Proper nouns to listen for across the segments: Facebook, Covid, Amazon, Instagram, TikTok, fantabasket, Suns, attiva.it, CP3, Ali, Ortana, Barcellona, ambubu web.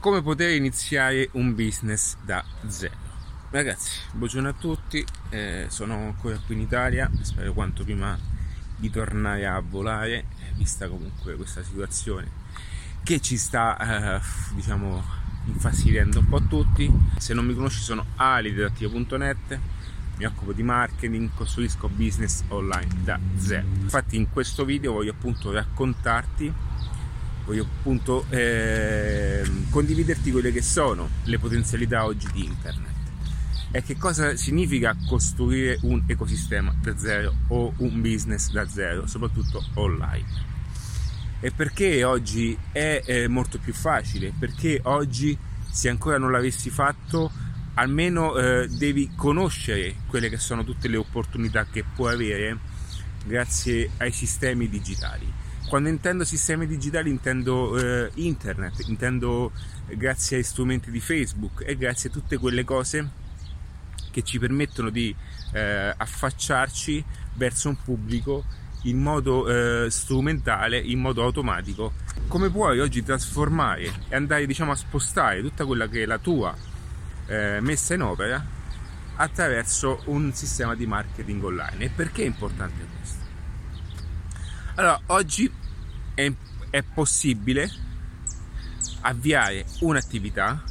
come poter iniziare un business da zero. Ragazzi, buongiorno a tutti, sono ancora qui in Italia, spero quanto prima di tornare a volare, vista comunque questa situazione che ci sta infastidendo un po' tutti. Se non mi conosci, sono Ali dell'attiva.it, mi occupo di marketing, costruisco business online da zero. Infatti in questo video voglio appunto raccontarti, condividerti quelle che sono le potenzialità oggi di internet e che cosa significa costruire un ecosistema da zero o un business da zero, soprattutto online. E perché oggi è molto più facile, perché oggi, se ancora non l'avessi fatto, almeno devi conoscere quelle che sono tutte le opportunità che puoi avere grazie ai sistemi digitali. Quando intendo sistemi digitali intendo internet, intendo grazie ai strumenti di Facebook e grazie a tutte quelle cose che ci permettono di affacciarci verso un pubblico in modo strumentale, in modo automatico. Come puoi oggi trasformare e andare a spostare tutta quella che è la tua messa in opera attraverso un sistema di marketing online? E perché è importante questo? Allora, oggi è possibile avviare un'attività,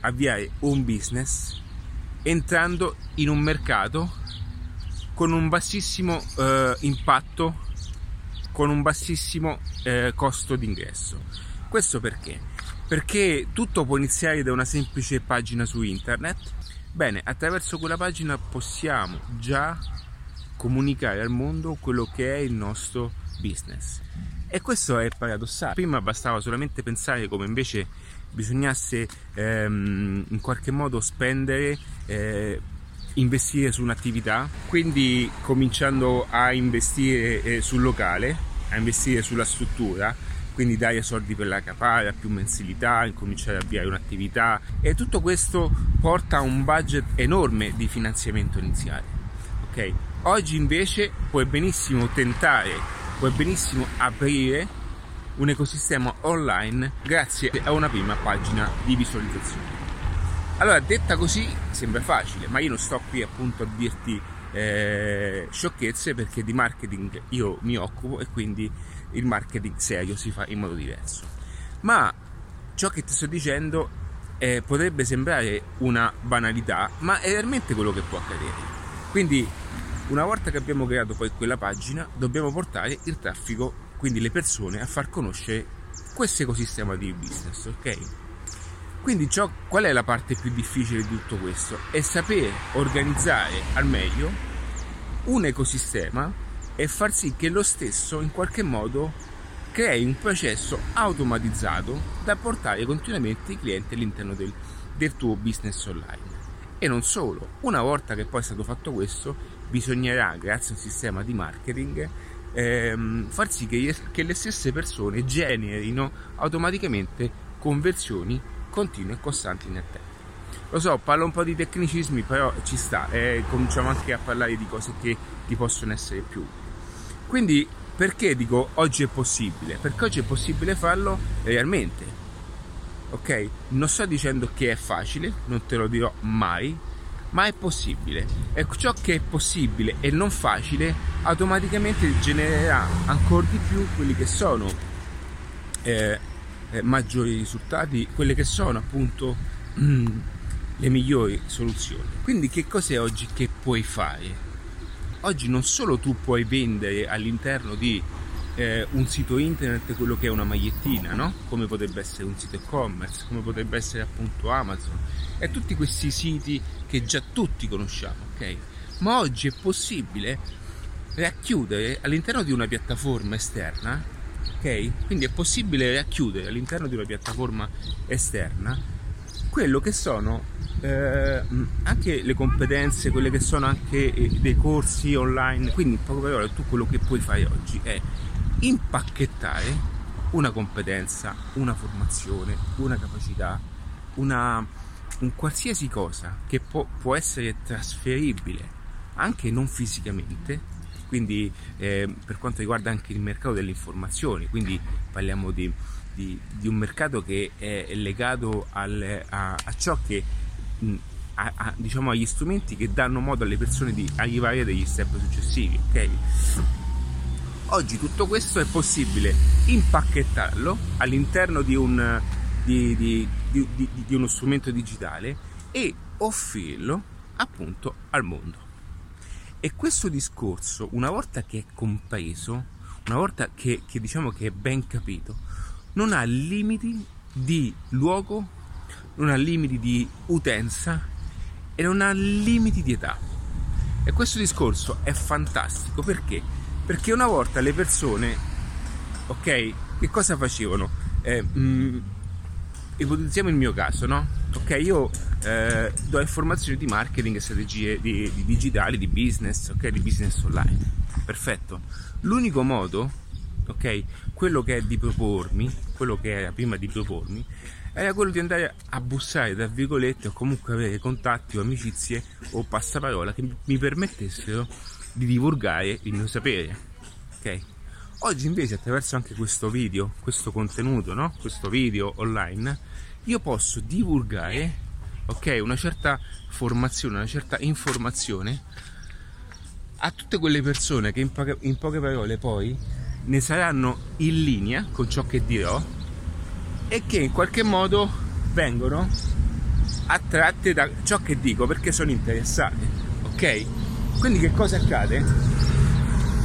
avviare un business entrando in un mercato con un bassissimo impatto, con un bassissimo costo d'ingresso. Questo perché? Perché tutto può iniziare da una semplice pagina su internet. Bene, attraverso quella pagina possiamo già comunicare al mondo quello che è il nostro business. E questo è paradossale. Prima bastava solamente pensare come invece bisognasse in qualche modo spendere, investire su un'attività, quindi cominciando a investire sul locale, a investire sulla struttura, quindi dare soldi per la caparra, più mensilità, incominciare a avviare un'attività, e tutto questo porta a un budget enorme di finanziamento iniziale. Ok? Oggi invece puoi benissimo tentare, puoi benissimo aprire un ecosistema online grazie a una prima pagina di visualizzazione. Allora, detta così sembra facile, ma io non sto qui appunto a dirti sciocchezze, perché di marketing io mi occupo e quindi il marketing serio si fa in modo diverso. Ma ciò che ti sto dicendo potrebbe sembrare una banalità, ma è realmente quello che può accadere. Quindi una volta che abbiamo creato poi quella pagina, dobbiamo portare il traffico, quindi le persone, a far conoscere questo ecosistema di business, ok? Quindi qual è la parte più difficile di tutto questo? È sapere organizzare al meglio un ecosistema e far sì che lo stesso in qualche modo crei un processo automatizzato da portare continuamente i clienti all'interno del tuo business online. E non solo, una volta che poi è stato fatto questo, bisognerà, grazie a un sistema di marketing, far sì che le stesse persone generino automaticamente conversioni continue e costanti nel tempo. Lo so, parlo un po' di tecnicismi, però ci sta, cominciamo anche a parlare di cose che ti possono essere più utili. Quindi perché dico oggi è possibile? Perché oggi è possibile farlo realmente, ok? Non sto dicendo che è facile, non te lo dirò mai, ma è possibile, e ciò che è possibile e non facile automaticamente genererà ancora di più quelli che sono maggiori risultati, quelle che sono appunto le migliori soluzioni. Quindi che cos'è oggi che puoi fare? Oggi non solo tu puoi vendere all'interno di un sito internet quello che è una magliettina, no? Come potrebbe essere un sito e-commerce, come potrebbe essere appunto Amazon e tutti questi siti che già tutti conosciamo, ok? Ma oggi è possibile racchiudere all'interno di una piattaforma esterna, ok? Quindi è possibile racchiudere all'interno di una piattaforma esterna quello che sono anche le competenze, quelle che sono anche dei corsi online. Quindi in poche parole tu quello che puoi fare oggi è impacchettare una competenza, una formazione, una capacità, un qualsiasi cosa che può essere trasferibile anche non fisicamente. Quindi per quanto riguarda anche il mercato delle informazioni, quindi parliamo di di un mercato che è legato a ciò che diciamo agli strumenti che danno modo alle persone di arrivare a degli step successivi, ok? Oggi tutto questo è possibile impacchettarlo all'interno di uno strumento digitale e offrirlo appunto al mondo. E questo discorso, una volta che è compreso, una volta che diciamo che è ben capito, non ha limiti di luogo, non ha limiti di utenza e non ha limiti di età. E questo discorso è fantastico perché? Perché una volta le persone, ok, che cosa facevano? Ipotizziamo il mio caso, no? Ok, io do informazioni di marketing e strategie di digitali, di business, ok, di business online. Perfetto. L'unico modo, ok, quello che è di propormi, quello che era prima di propormi, era quello di andare a bussare, tra virgolette, o comunque avere contatti o amicizie o passaparola che mi permettessero di divulgare il mio sapere, ok? Oggi invece attraverso anche questo video, questo contenuto, no? Questo video online, io posso divulgare, ok, una certa formazione, una certa informazione a tutte quelle persone che in poche parole poi ne saranno in linea con ciò che dirò e che in qualche modo vengono attratte da ciò che dico perché sono interessate, ok? Quindi che cosa accade?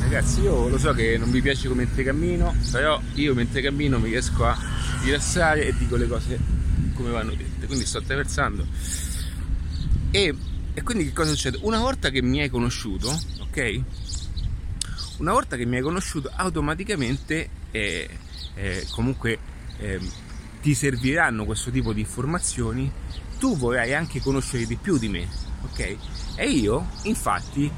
Ragazzi, io lo so che non vi piace come mentre cammino, però io mentre cammino mi riesco a rilassare e dico le cose come vanno dette, quindi sto attraversando e quindi che cosa succede? Una volta che mi hai conosciuto, ok? Una volta che mi hai conosciuto automaticamente ti serviranno questo tipo di informazioni, tu vorrai anche conoscere di più di me, ok? E io infatti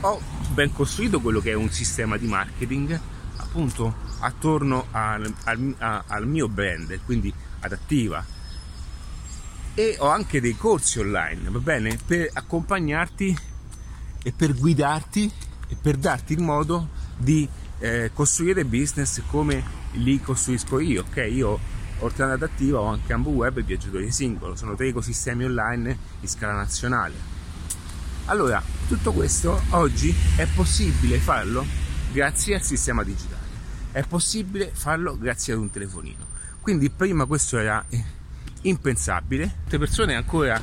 ho ben costruito quello che è un sistema di marketing appunto attorno al mio brand, quindi ad Attiva, e ho anche dei corsi online, va bene? Per accompagnarti e per guidarti e per darti il modo di costruire business come li costruisco io, ok? Io Ortana ad Attiva, ho anche ambubu web e viaggiatori singolo, sono tre ecosistemi online in scala nazionale. Allora, tutto questo oggi è possibile farlo grazie al sistema digitale, è possibile farlo grazie ad un telefonino, quindi prima questo era impensabile. Molte persone ancora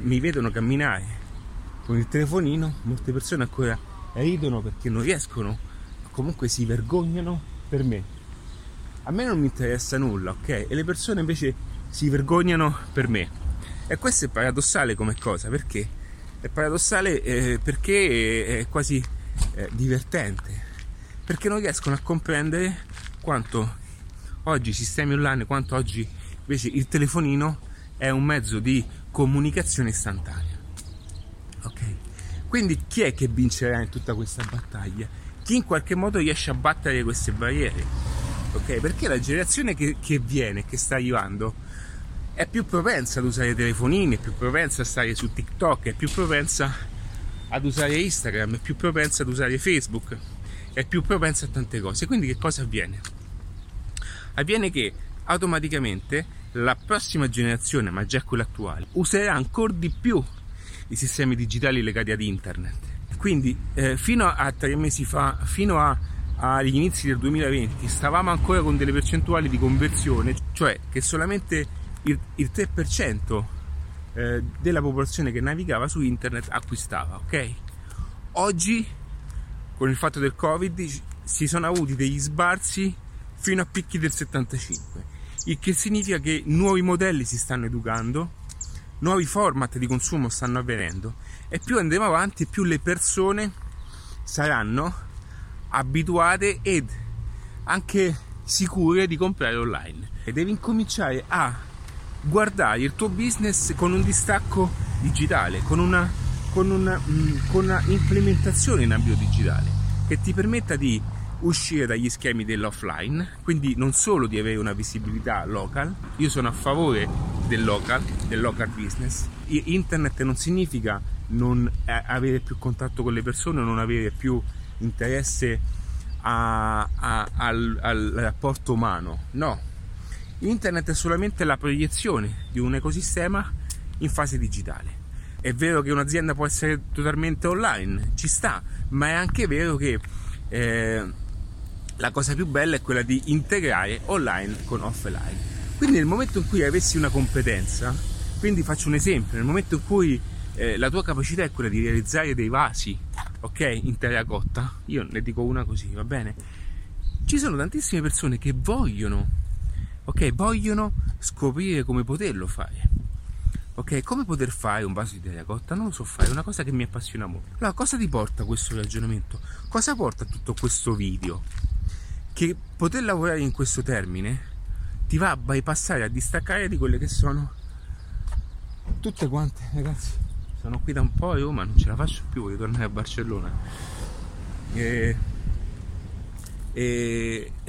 mi vedono camminare con il telefonino, molte persone ancora ridono perché non riescono, comunque si vergognano per me. A me non mi interessa nulla, ok? E le persone invece si vergognano per me. E questo è paradossale come cosa, perché? È paradossale perché è quasi divertente, perché non riescono a comprendere quanto oggi i sistemi online, quanto oggi invece il telefonino è un mezzo di comunicazione istantanea, ok? Quindi chi è che vincerà in tutta questa battaglia? Chi in qualche modo riesce a battere queste barriere? Ok, perché la generazione che viene, che sta arrivando, è più propensa ad usare i telefonini, è più propensa a stare su TikTok, è più propensa ad usare Instagram, è più propensa ad usare Facebook, è più propensa a tante cose. Quindi che cosa avviene? Avviene che automaticamente la prossima generazione, ma già quella attuale, userà ancora di più i sistemi digitali legati ad internet. Quindi fino a 3 mesi fa, fino agli inizi del 2020 stavamo ancora con delle percentuali di conversione, cioè che solamente il 3% della popolazione che navigava su internet acquistava, ok? Oggi con il fatto del Covid si sono avuti degli sbalzi fino a picchi del 75, il che significa che nuovi modelli si stanno educando, nuovi format di consumo stanno avvenendo e più andremo avanti più le persone saranno abituate ed anche sicure di comprare online. E devi incominciare a guardare il tuo business con un distacco digitale, con una implementazione in ambito digitale che ti permetta di uscire dagli schemi dell'offline, quindi non solo di avere una visibilità local. Io sono a favore del local business. Internet non significa non avere più contatto con le persone, non avere più interesse al rapporto umano. No, internet è solamente la proiezione di un ecosistema in fase digitale. È vero che un'azienda può essere totalmente online, ci sta, ma è anche vero che la cosa più bella è quella di integrare online con offline. Quindi nel momento in cui avessi una competenza, quindi faccio un esempio, nel momento in cui la tua capacità è quella di realizzare dei vasi, ok, in terracotta, io ne dico una così, va bene? Ci sono tantissime persone che vogliono, ok, vogliono scoprire come poterlo fare. Ok, come poter fare un vaso di terracotta? Non lo so fare, è una cosa che mi appassiona molto. Allora, cosa ti porta questo ragionamento? Cosa porta tutto questo video? Che poter lavorare in questo termine ti va a bypassare, a distaccare di quelle che sono tutte quante, ragazzi. Sono qui da un po' a Roma, non ce la faccio più, voglio tornare a Barcellona. E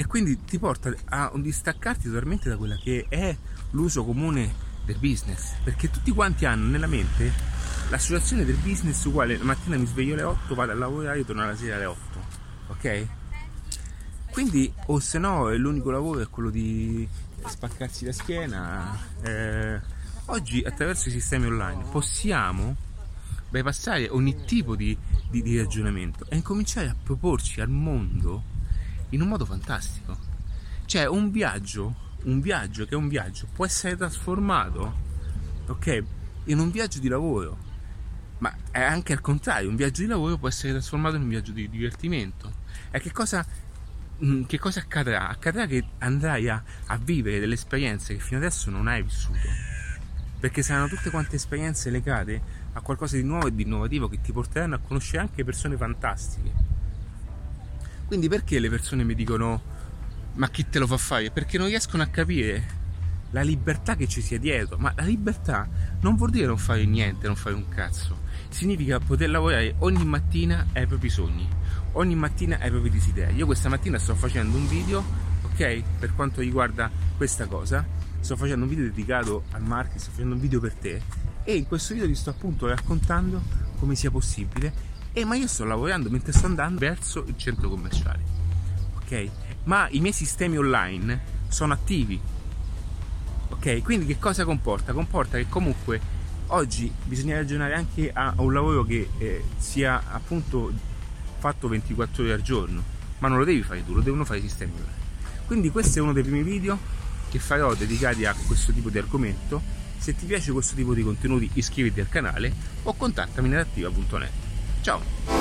quindi ti porta a distaccarti totalmente da quella che è l'uso comune del business, perché tutti quanti hanno nella mente l'associazione del business uguale la mattina mi sveglio alle 8, vado a lavorare e torno alla sera alle 8, ok? Quindi o se no l'unico lavoro è quello di spaccarsi la schiena. Oggi attraverso i sistemi online possiamo bypassare ogni tipo di ragionamento e incominciare a proporci al mondo in un modo fantastico. Cioè un viaggio che è un viaggio può essere trasformato, ok, in un viaggio di lavoro, ma è anche al contrario, un viaggio di lavoro può essere trasformato in un viaggio di divertimento. E che cosa accadrà? Accadrà che andrai a vivere delle esperienze che fino adesso non hai vissuto, perché saranno tutte quante esperienze legate a qualcosa di nuovo e di innovativo che ti porteranno a conoscere anche persone fantastiche. Quindi perché le persone mi dicono ma chi te lo fa fare? Perché non riescono a capire la libertà che ci sia dietro. Ma la libertà non vuol dire non fare niente, non fare un cazzo. Significa poter lavorare ogni mattina ai propri sogni, ogni mattina ai propri desideri. Io questa mattina sto facendo un video, ok, per quanto riguarda questa cosa. Sto facendo un video dedicato al marketing, sto facendo un video per te, e in questo video ti sto appunto raccontando come sia possibile. Ma io sto lavorando mentre sto andando verso il centro commerciale, ok? Ma i miei sistemi online sono attivi, ok? Quindi che cosa comporta? Comporta che comunque oggi bisogna ragionare anche a un lavoro che sia appunto fatto 24 ore al giorno, ma non lo devi fare tu, lo devono fare i sistemi online. Quindi questo è uno dei primi video che farò dedicati a questo tipo di argomento. Se ti piace questo tipo di contenuti iscriviti al canale o contattami in attiva.it. Ciao!